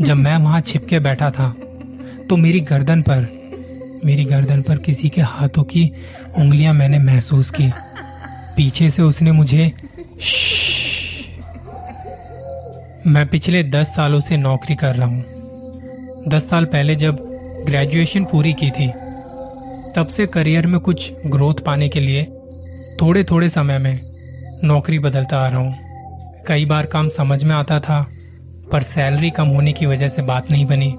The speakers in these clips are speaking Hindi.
जब मैं वहां छिपके बैठा था तो मेरी गर्दन पर किसी के हाथों की उंगलियां मैंने महसूस की। पीछे से उसने मुझे मैं पिछले 10 सालों से नौकरी कर रहा हूँ। 10 साल पहले जब ग्रेजुएशन पूरी की थी तब से करियर में कुछ ग्रोथ पाने के लिए थोड़े थोड़े समय में नौकरी बदलता आ रहा हूँ। कई बार काम समझ में आता था पर सैलरी कम होने की वजह से बात नहीं बनी।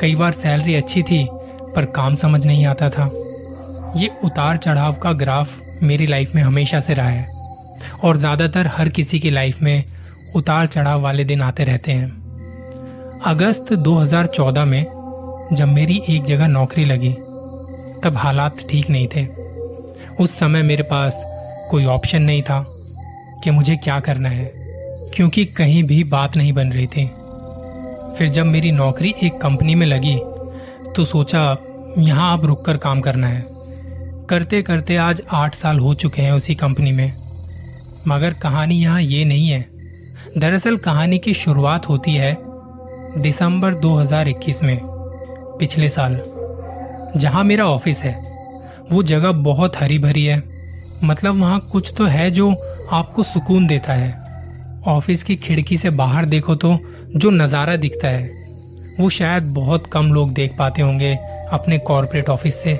कई बार सैलरी अच्छी थी पर काम समझ नहीं आता था। ये उतार चढ़ाव का ग्राफ मेरी लाइफ में हमेशा से रहा है और ज़्यादातर हर किसी की लाइफ में उतार चढ़ाव वाले दिन आते रहते हैं। अगस्त 2014 में जब मेरी एक जगह नौकरी लगी तब हालात ठीक नहीं थे। उस समय मेरे पास कोई ऑप्शन नहीं था कि मुझे क्या करना है, क्योंकि कहीं भी बात नहीं बन रही थी। फिर जब मेरी नौकरी एक कंपनी में लगी तो सोचा यहाँ अब रुककर काम करना है। करते करते आज 8 साल हो चुके हैं उसी कंपनी में। मगर कहानी यहाँ ये नहीं है। दरअसल कहानी की शुरुआत होती है दिसंबर 2021 में, पिछले साल। जहाँ मेरा ऑफिस है वो जगह बहुत हरी भरी है, मतलब वहाँ कुछ तो है जो आपको सुकून देता है। ऑफिस की खिड़की से बाहर देखो तो जो नज़ारा दिखता है वो शायद बहुत कम लोग देख पाते होंगे अपने कॉरपोरेट ऑफिस से।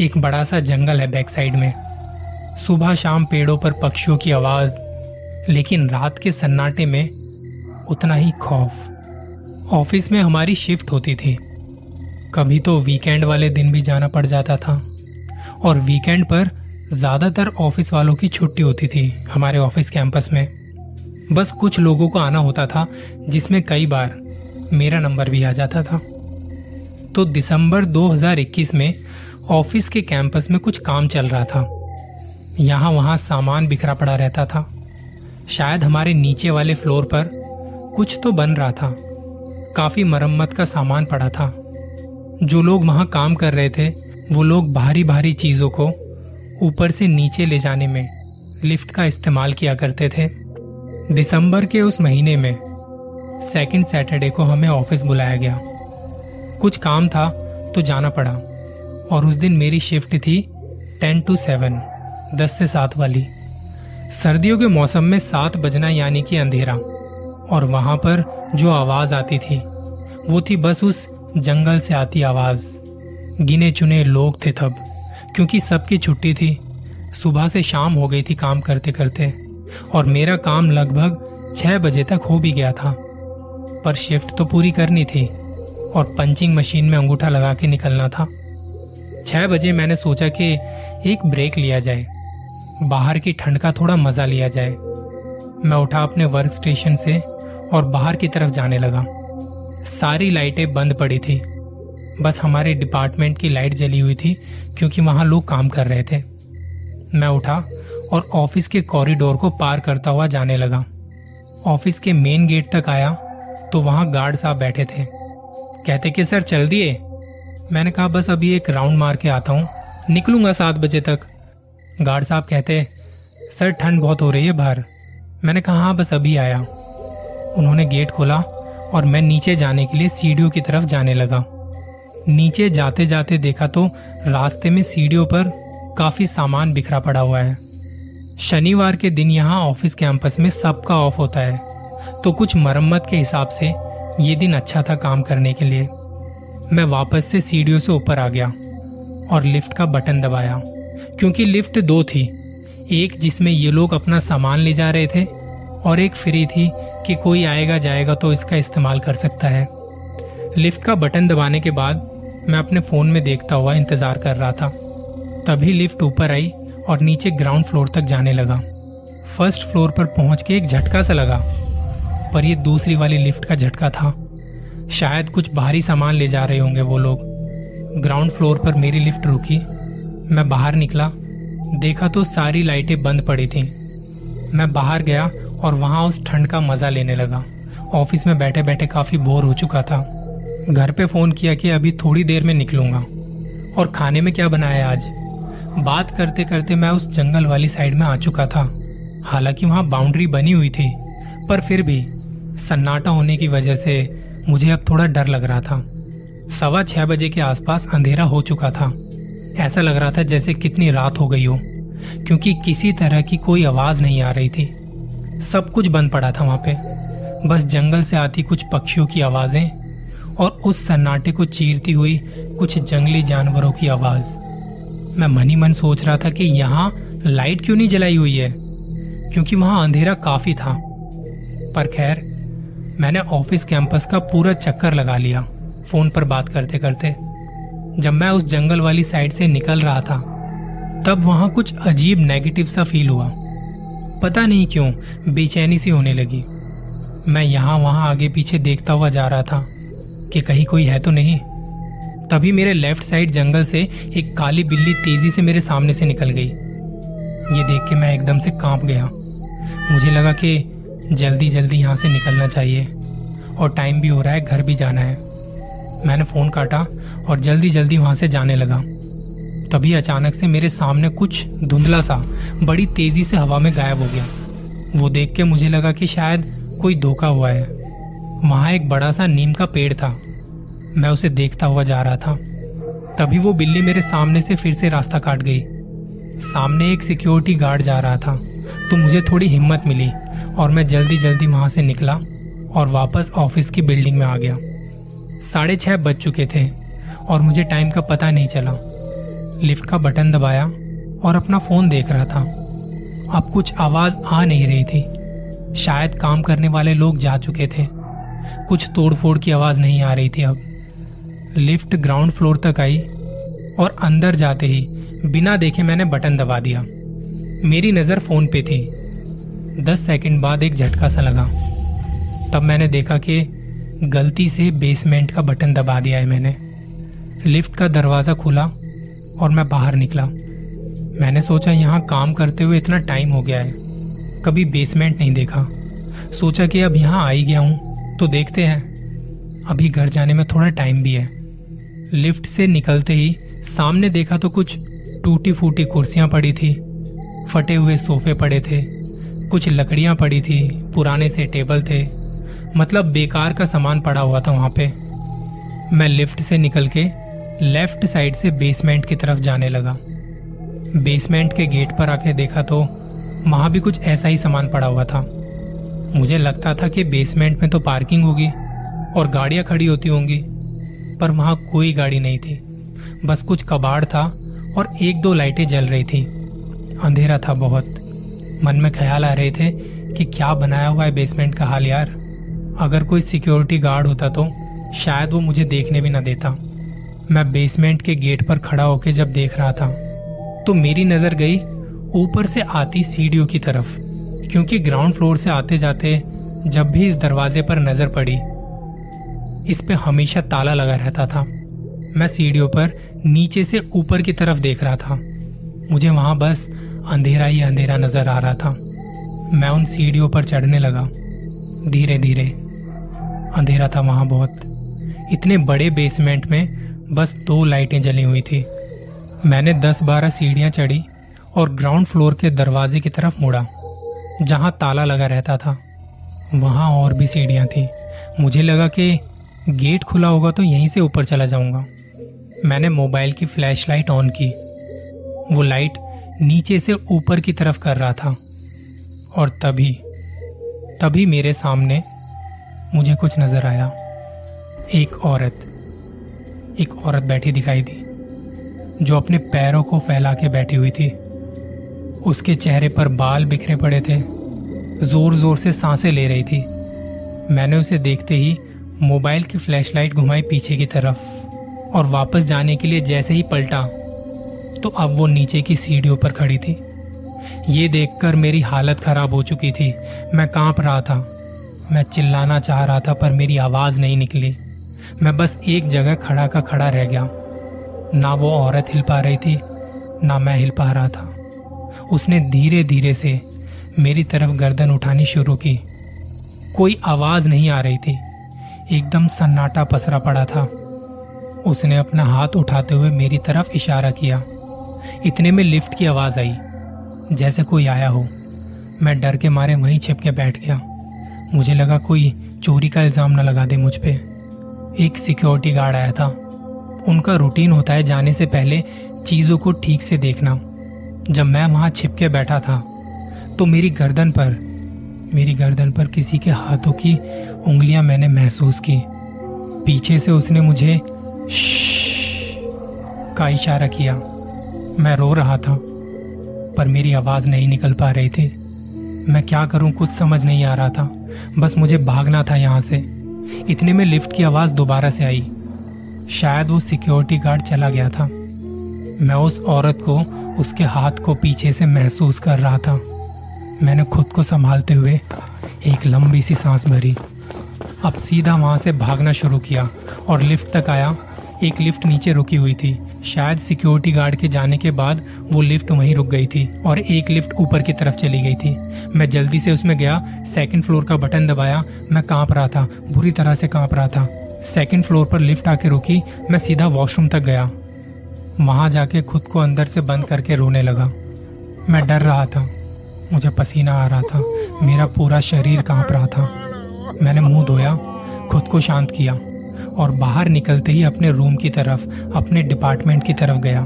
एक बड़ा सा जंगल है बैक साइड में। सुबह शाम पेड़ों पर पक्षियों की आवाज़, लेकिन रात के सन्नाटे में उतना ही खौफ। ऑफिस में हमारी शिफ्ट होती थी, कभी तो वीकेंड वाले दिन भी जाना पड़ जाता था और वीकेंड पर ज़्यादातर ऑफिस वालों की छुट्टी होती थी। हमारे ऑफिस कैंपस में बस कुछ लोगों को आना होता था, जिसमें कई बार मेरा नंबर भी आ जाता था। तो दिसंबर 2021 में ऑफिस के कैंपस में कुछ काम चल रहा था। यहाँ वहाँ सामान बिखरा पड़ा रहता था। शायद हमारे नीचे वाले फ्लोर पर कुछ तो बन रहा था, काफ़ी मरम्मत का सामान पड़ा था। जो लोग वहाँ काम कर रहे थे वो लोग भारी भारी चीज़ों को ऊपर से नीचे ले जाने में लिफ्ट का इस्तेमाल किया करते थे। दिसंबर के उस महीने में सेकंड सैटरडे को हमें ऑफिस बुलाया गया। कुछ काम था तो जाना पड़ा और उस दिन मेरी शिफ्ट थी 10 to 7, 10 से 7 वाली। सर्दियों के मौसम में 7 बजना यानी कि अंधेरा, और वहाँ पर जो आवाज़ आती थी वो थी बस उस जंगल से आती आवाज़। गिने चुने लोग थे तब, क्योंकि सबकी छुट्टी थी। सुबह से शाम हो गई थी काम करते करते और मेरा काम लगभग 6 बजे तक हो भी गया था, पर शिफ्ट तो पूरी करनी थी और पंचिंग मशीन में अंगूठा लगा के निकलना था। 6 बजे मैंने सोचा कि एक ब्रेक लिया जाए, बाहर की ठंड का थोड़ा मज़ा लिया जाए। मैं उठा अपने वर्क स्टेशन से और बाहर की तरफ जाने लगा। सारी लाइटें बंद पड़ी थी, बस हमारे डिपार्टमेंट की लाइट जली हुई थी क्योंकि वहाँ लोग काम कर रहे थे। मैं उठा और ऑफिस के कॉरिडोर को पार करता हुआ जाने लगा। ऑफिस के मेन गेट तक आया तो वहाँ गार्ड साहब बैठे थे। कहते कि सर चल दिए। मैंने कहा बस अभी एक राउंड मार के आता हूँ, निकलूँगा 7 बजे तक। गार्ड साहब कहते सर ठंड बहुत हो रही है बाहर। मैंने कहा हाँ बस अभी आया। उन्होंने गेट खोला और मैं नीचे जाने के लिए सीढ़ियों की तरफ जाने लगा। नीचे जाते जाते देखा तो रास्ते में सीढ़ियों पर काफ़ी सामान बिखरा पड़ा हुआ है। शनिवार के दिन यहाँ ऑफिस कैंपस में सबका ऑफ होता है, तो कुछ मरम्मत के हिसाब से ये दिन अच्छा था काम करने के लिए। मैं वापस से सीढ़ियों से ऊपर आ गया और लिफ्ट का बटन दबाया, क्योंकि लिफ्ट 2 थी, एक जिसमें ये लोग अपना सामान ले जा रहे थे और एक फ्री थी कि कोई आएगा जाएगा तो इसका इस्तेमाल कर सकता है। लिफ्ट का बटन दबाने के बाद मैं अपने फ़ोन में देखता हुआ इंतज़ार कर रहा था। तभी लिफ्ट ऊपर आई और नीचे ग्राउंड फ्लोर तक जाने लगा। फर्स्ट फ्लोर पर पहुंच के एक झटका सा लगा, पर यह दूसरी वाली लिफ्ट का झटका था। शायद कुछ भारी सामान ले जा रहे होंगे वो लोग। ग्राउंड फ्लोर पर मेरी लिफ्ट रुकी। मैं बाहर निकला, देखा तो सारी लाइटें बंद पड़ी थीं। मैं बाहर गया और वहाँ उस ठंड का मज़ा लेने लगा। ऑफिस में बैठे बैठे काफ़ी बोर हो चुका था। घर पे फ़ोन किया कि अभी थोड़ी देर में निकलूँगा। और खाने में क्या बनाया आज, बात करते करते मैं उस जंगल वाली साइड में आ चुका था। हालांकि वहाँ बाउंड्री बनी हुई थी, पर फिर भी सन्नाटा होने की वजह से मुझे अब थोड़ा डर लग रहा था। 6:15 बजे के आसपास अंधेरा हो चुका था। ऐसा लग रहा था जैसे कितनी रात हो गई हो, क्योंकि किसी तरह की कोई आवाज़ नहीं आ रही थी। सब कुछ बंद पड़ा था वहाँ पे, बस जंगल से आती कुछ पक्षियों की आवाज़ें और उस सन्नाटे को चीरती हुई कुछ जंगली जानवरों की आवाज़। मैं मन ही मन सोच रहा था कि यहाँ लाइट क्यों नहीं जलाई हुई है, क्योंकि वहाँ अंधेरा काफ़ी था। पर खैर, मैंने ऑफिस कैंपस का पूरा चक्कर लगा लिया फ़ोन पर बात करते करते। जब मैं उस जंगल वाली साइड से निकल रहा था तब वहाँ कुछ अजीब नेगेटिव सा फील हुआ। पता नहीं क्यों बेचैनी सी होने लगी। मैं यहाँ वहाँ आगे पीछे देखता हुआ जा रहा था कि कहीं कोई है तो नहीं। तभी मेरे लेफ्ट साइड जंगल से एक काली बिल्ली तेजी से मेरे सामने से निकल गई। ये देख के मैं एकदम से कांप गया। मुझे लगा कि जल्दी जल्दी यहाँ से निकलना चाहिए और टाइम भी हो रहा है, घर भी जाना है। मैंने फ़ोन काटा और जल्दी जल्दी वहाँ से जाने लगा। तभी अचानक से मेरे सामने कुछ धुंधला सा बड़ी तेज़ी से हवा में गायब हो गया। वो देख के मुझे लगा कि शायद कोई धोखा हुआ है। वहाँ एक बड़ा सा नीम का पेड़ था। मैं उसे देखता हुआ जा रहा था, तभी वो बिल्ली मेरे सामने से फिर से रास्ता काट गई। सामने एक सिक्योरिटी गार्ड जा रहा था, तो मुझे थोड़ी हिम्मत मिली और मैं जल्दी जल्दी वहाँ से निकला और वापस ऑफिस की बिल्डिंग में आ गया। 6:30 बज चुके थे और मुझे टाइम का पता नहीं चला। लिफ्ट का बटन दबाया और अपना फ़ोन देख रहा था। अब कुछ आवाज़ आ नहीं रही थी। शायद काम करने वाले लोग जा चुके थे। कुछ तोड़फोड़ की आवाज़ नहीं आ रही थी अब। लिफ्ट ग्राउंड फ्लोर तक आई और अंदर जाते ही बिना देखे मैंने बटन दबा दिया। मेरी नज़र फ़ोन पे थी। 10 सेकंड बाद एक झटका सा लगा। तब मैंने देखा कि गलती से बेसमेंट का बटन दबा दिया है मैंने। लिफ्ट का दरवाज़ा खुला और मैं बाहर निकला। मैंने सोचा यहाँ काम करते हुए इतना टाइम हो गया है, कभी बेसमेंट नहीं देखा। सोचा कि अब यहाँ आ ही गया हूँ तो देखते हैं, अभी घर जाने में थोड़ा टाइम भी है। लिफ्ट से निकलते ही सामने देखा तो कुछ टूटी फूटी कुर्सियाँ पड़ी थी, फटे हुए सोफे पड़े थे, कुछ लकड़ियाँ पड़ी थी, पुराने से टेबल थे, मतलब बेकार का सामान पड़ा हुआ था वहाँ पे। मैं लिफ्ट से निकल के लेफ्ट साइड से बेसमेंट की तरफ जाने लगा। बेसमेंट के गेट पर आके देखा तो वहाँ भी कुछ ऐसा ही सामान पड़ा हुआ था। मुझे लगता था कि बेसमेंट में तो पार्किंग होगी और गाड़ियाँ खड़ी होती होंगी, पर वहाँ कोई गाड़ी नहीं थी। बस कुछ कबाड़ था और 1-2 लाइटें जल रही थी। अंधेरा था बहुत। मन में ख्याल आ रहे थे कि क्या बनाया हुआ है बेसमेंट का हाल यार। अगर कोई सिक्योरिटी गार्ड होता तो शायद वो मुझे देखने भी ना देता। मैं बेसमेंट के गेट पर खड़ा होकर जब देख रहा था तो मेरी नज़र गई ऊपर से आती सीढ़ियों की तरफ, क्योंकि ग्राउंड फ्लोर से आते जाते जब भी इस दरवाजे पर नज़र पड़ी, इस पे हमेशा ताला लगा रहता था। मैं सीढ़ियों पर नीचे से ऊपर की तरफ देख रहा था। मुझे वहाँ बस अंधेरा ही अंधेरा नज़र आ रहा था। मैं उन सीढ़ियों पर चढ़ने लगा धीरे धीरे। अंधेरा था वहाँ बहुत। इतने बड़े बेसमेंट में बस 2 लाइटें जली हुई थी। मैंने 10-12 सीढ़ियाँ चढ़ी और ग्राउंड फ्लोर के दरवाजे की तरफ मुड़ा जहाँ ताला लगा रहता था। वहाँ और भी सीढ़ियाँ थीं। मुझे लगा कि गेट खुला होगा तो यहीं से ऊपर चला जाऊँगा। मैंने मोबाइल की फ्लैशलाइट ऑन की। वो लाइट नीचे से ऊपर की तरफ कर रहा था और तभी मेरे सामने मुझे कुछ नज़र आया। एक औरत बैठी दिखाई दी जो अपने पैरों को फैला के बैठी हुई थी। उसके चेहरे पर बाल बिखरे पड़े थे। ज़ोर ज़ोर से सांसें ले रही थी। मैंने उसे देखते ही मोबाइल की फ्लैशलाइट घुमाई पीछे की तरफ और वापस जाने के लिए जैसे ही पलटा तो अब वो नीचे की सीढ़ियों पर खड़ी थी। ये देखकर मेरी हालत ख़राब हो चुकी थी। मैं कांप रहा था। मैं चिल्लाना चाह रहा था पर मेरी आवाज़ नहीं निकली। मैं बस एक जगह खड़ा का खड़ा रह गया। ना वो औरत हिल पा रही थी, ना मैं हिल पा रहा था। उसने धीरे धीरे से मेरी तरफ गर्दन उठानी शुरू की। कोई आवाज़ नहीं आ रही थी। एकदम सन्नाटा पसरा पड़ा था। उसने अपना हाथ उठाते हुए मेरी तरफ इशारा किया। इतने में लिफ्ट की आवाज़ आई, जैसे कोई आया हो। मैं डर के मारे वहीं छिप के बैठ गया। मुझे लगा कोई चोरी का इल्ज़ाम न लगा दे मुझ पे। एक सिक्योरिटी गार्ड आया था। उनका रूटीन होता है जाने से पहले चीज़ों को ठीक से देखना। जब मैं वहाँ छिपके बैठा था तो मेरी गर्दन पर किसी के हाथों की उंगलियां मैंने महसूस की। पीछे से उसने मुझे श्श्श का इशारा किया। मैं रो रहा था पर मेरी आवाज़ नहीं निकल पा रही थी। मैं क्या करूं कुछ समझ नहीं आ रहा था। बस मुझे भागना था यहाँ से। इतने में लिफ्ट की आवाज़ दोबारा से आई। शायद वो सिक्योरिटी गार्ड चला गया था। मैं उस औरत को, उसके हाथ को पीछे से महसूस कर रहा था। मैंने खुद को संभालते हुए एक लंबी सी सांस भरी। अब सीधा वहाँ से भागना शुरू किया और लिफ्ट तक आया। एक लिफ्ट नीचे रुकी हुई थी। शायद सिक्योरिटी गार्ड के जाने के बाद वो लिफ्ट वहीं रुक गई थी और एक लिफ्ट ऊपर की तरफ चली गई थी। मैं जल्दी से उसमें गया, सेकंड फ्लोर का बटन दबाया। मैं काँप रहा था, बुरी तरह से काँप रहा था। सेकंड फ्लोर पर लिफ्ट आके रुकी। मैं सीधा वॉशरूम तक गया। वहाँ जाके खुद को अंदर से बंद करके रोने लगा। मैं डर रहा था, मुझे पसीना आ रहा था, मेरा पूरा शरीर काँप रहा था। मैंने मुंह धोया, खुद को शांत किया और बाहर निकलते ही अपने रूम की तरफ, अपने डिपार्टमेंट की तरफ गया।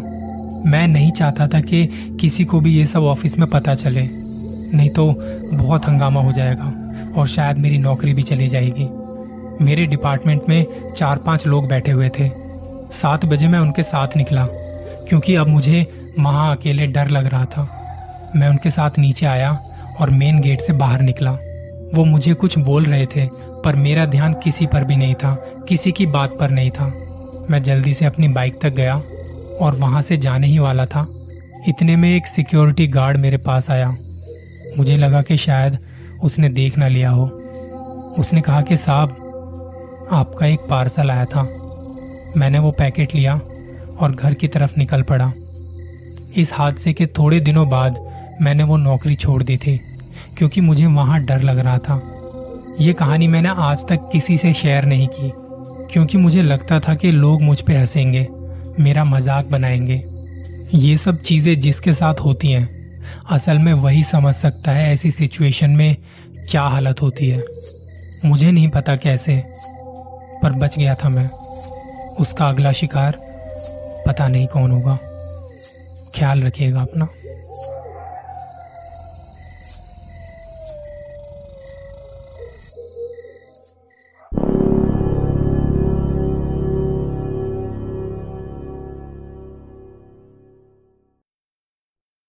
मैं नहीं चाहता था कि किसी को भी ये सब ऑफिस में पता चले, नहीं तो बहुत हंगामा हो जाएगा और शायद मेरी नौकरी भी चली जाएगी। मेरे डिपार्टमेंट में 4-5 लोग बैठे हुए थे। 7 बजे मैं उनके साथ निकला क्योंकि अब मुझे वहाँ अकेले डर लग रहा था। मैं उनके साथ नीचे आया और मेन गेट से बाहर निकला। वो मुझे कुछ बोल रहे थे पर मेरा ध्यान किसी पर भी नहीं था, किसी की बात पर नहीं था। मैं जल्दी से अपनी बाइक तक गया और वहाँ से जाने ही वाला था। इतने में एक सिक्योरिटी गार्ड मेरे पास आया। मुझे लगा कि शायद उसने देख ना लिया हो। उसने कहा कि साहब, आपका एक पार्सल आया था। मैंने वो पैकेट लिया और घर की तरफ निकल पड़ा। इस हादसे के थोड़े दिनों बाद मैंने वो नौकरी छोड़ दी थी क्योंकि मुझे वहाँ डर लग रहा था। ये कहानी मैंने आज तक किसी से शेयर नहीं की क्योंकि मुझे लगता था कि लोग मुझ पे हंसेंगे, मेरा मजाक बनाएंगे। ये सब चीज़ें जिसके साथ होती हैं, असल में वही समझ सकता है ऐसी सिचुएशन में क्या हालत होती है। मुझे नहीं पता कैसे, पर बच गया था मैं। उसका अगला शिकार पता नहीं कौन होगा। ख्याल रखिएगा अपना।